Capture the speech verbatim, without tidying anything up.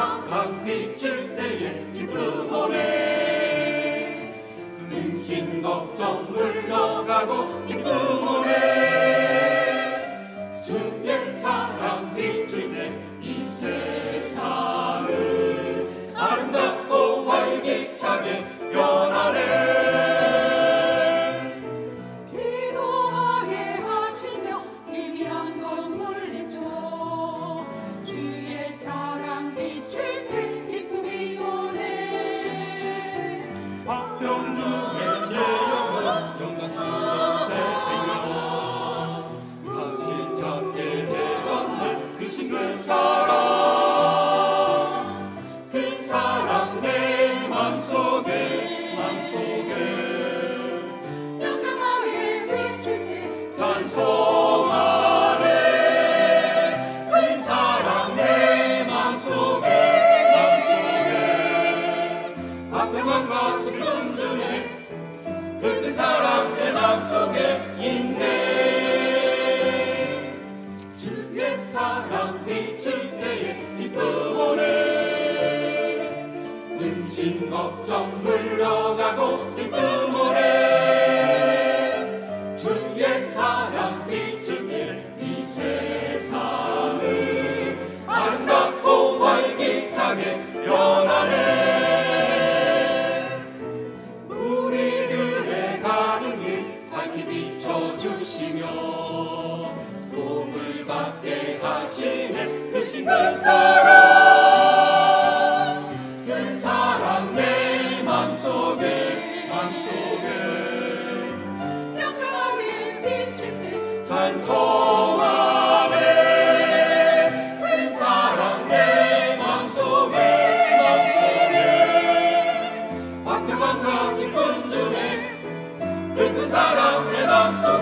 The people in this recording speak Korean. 세상 비칠 때에 기쁨 오네. 근심 걱정 물러가고 기쁨 오네. 주의 사랑 비칠 때 이 세상은 아름답고 활기차게 변하네. 기도하게 하시며 희미한 것 물리쳐 주의 사랑 비칠 때 기쁨이 오네. 박병주의 내 영혼아 영광스러운 새 생명아 당신 찾게 되었네 그 신그 사랑 그 사랑 내 맘속에 맘속에 영광하게 비칠 때 찬송하네. 그 사랑 내 맘속에 맘속에 앞에만 가득 넘주네. 그 사랑 내 맘속에 있네. 주의 사랑 비칠 때에 기쁨 오네. 근심 걱정 물러가고 기쁨 오네. 주의 사랑 비칠 때에 이 세상은 아름답고 활기차게 변하네. 우리들의 가는 길 밝히 비춰주시며 도움을 받게 하시네 그신 그 사랑 그 사랑 내 맘속에 맘속에 영광하게 비칠 때 찬송하네. 그 사랑 내 맘속에 맘속에 앞에만 가기 분주네. 그 사랑 내 맘속에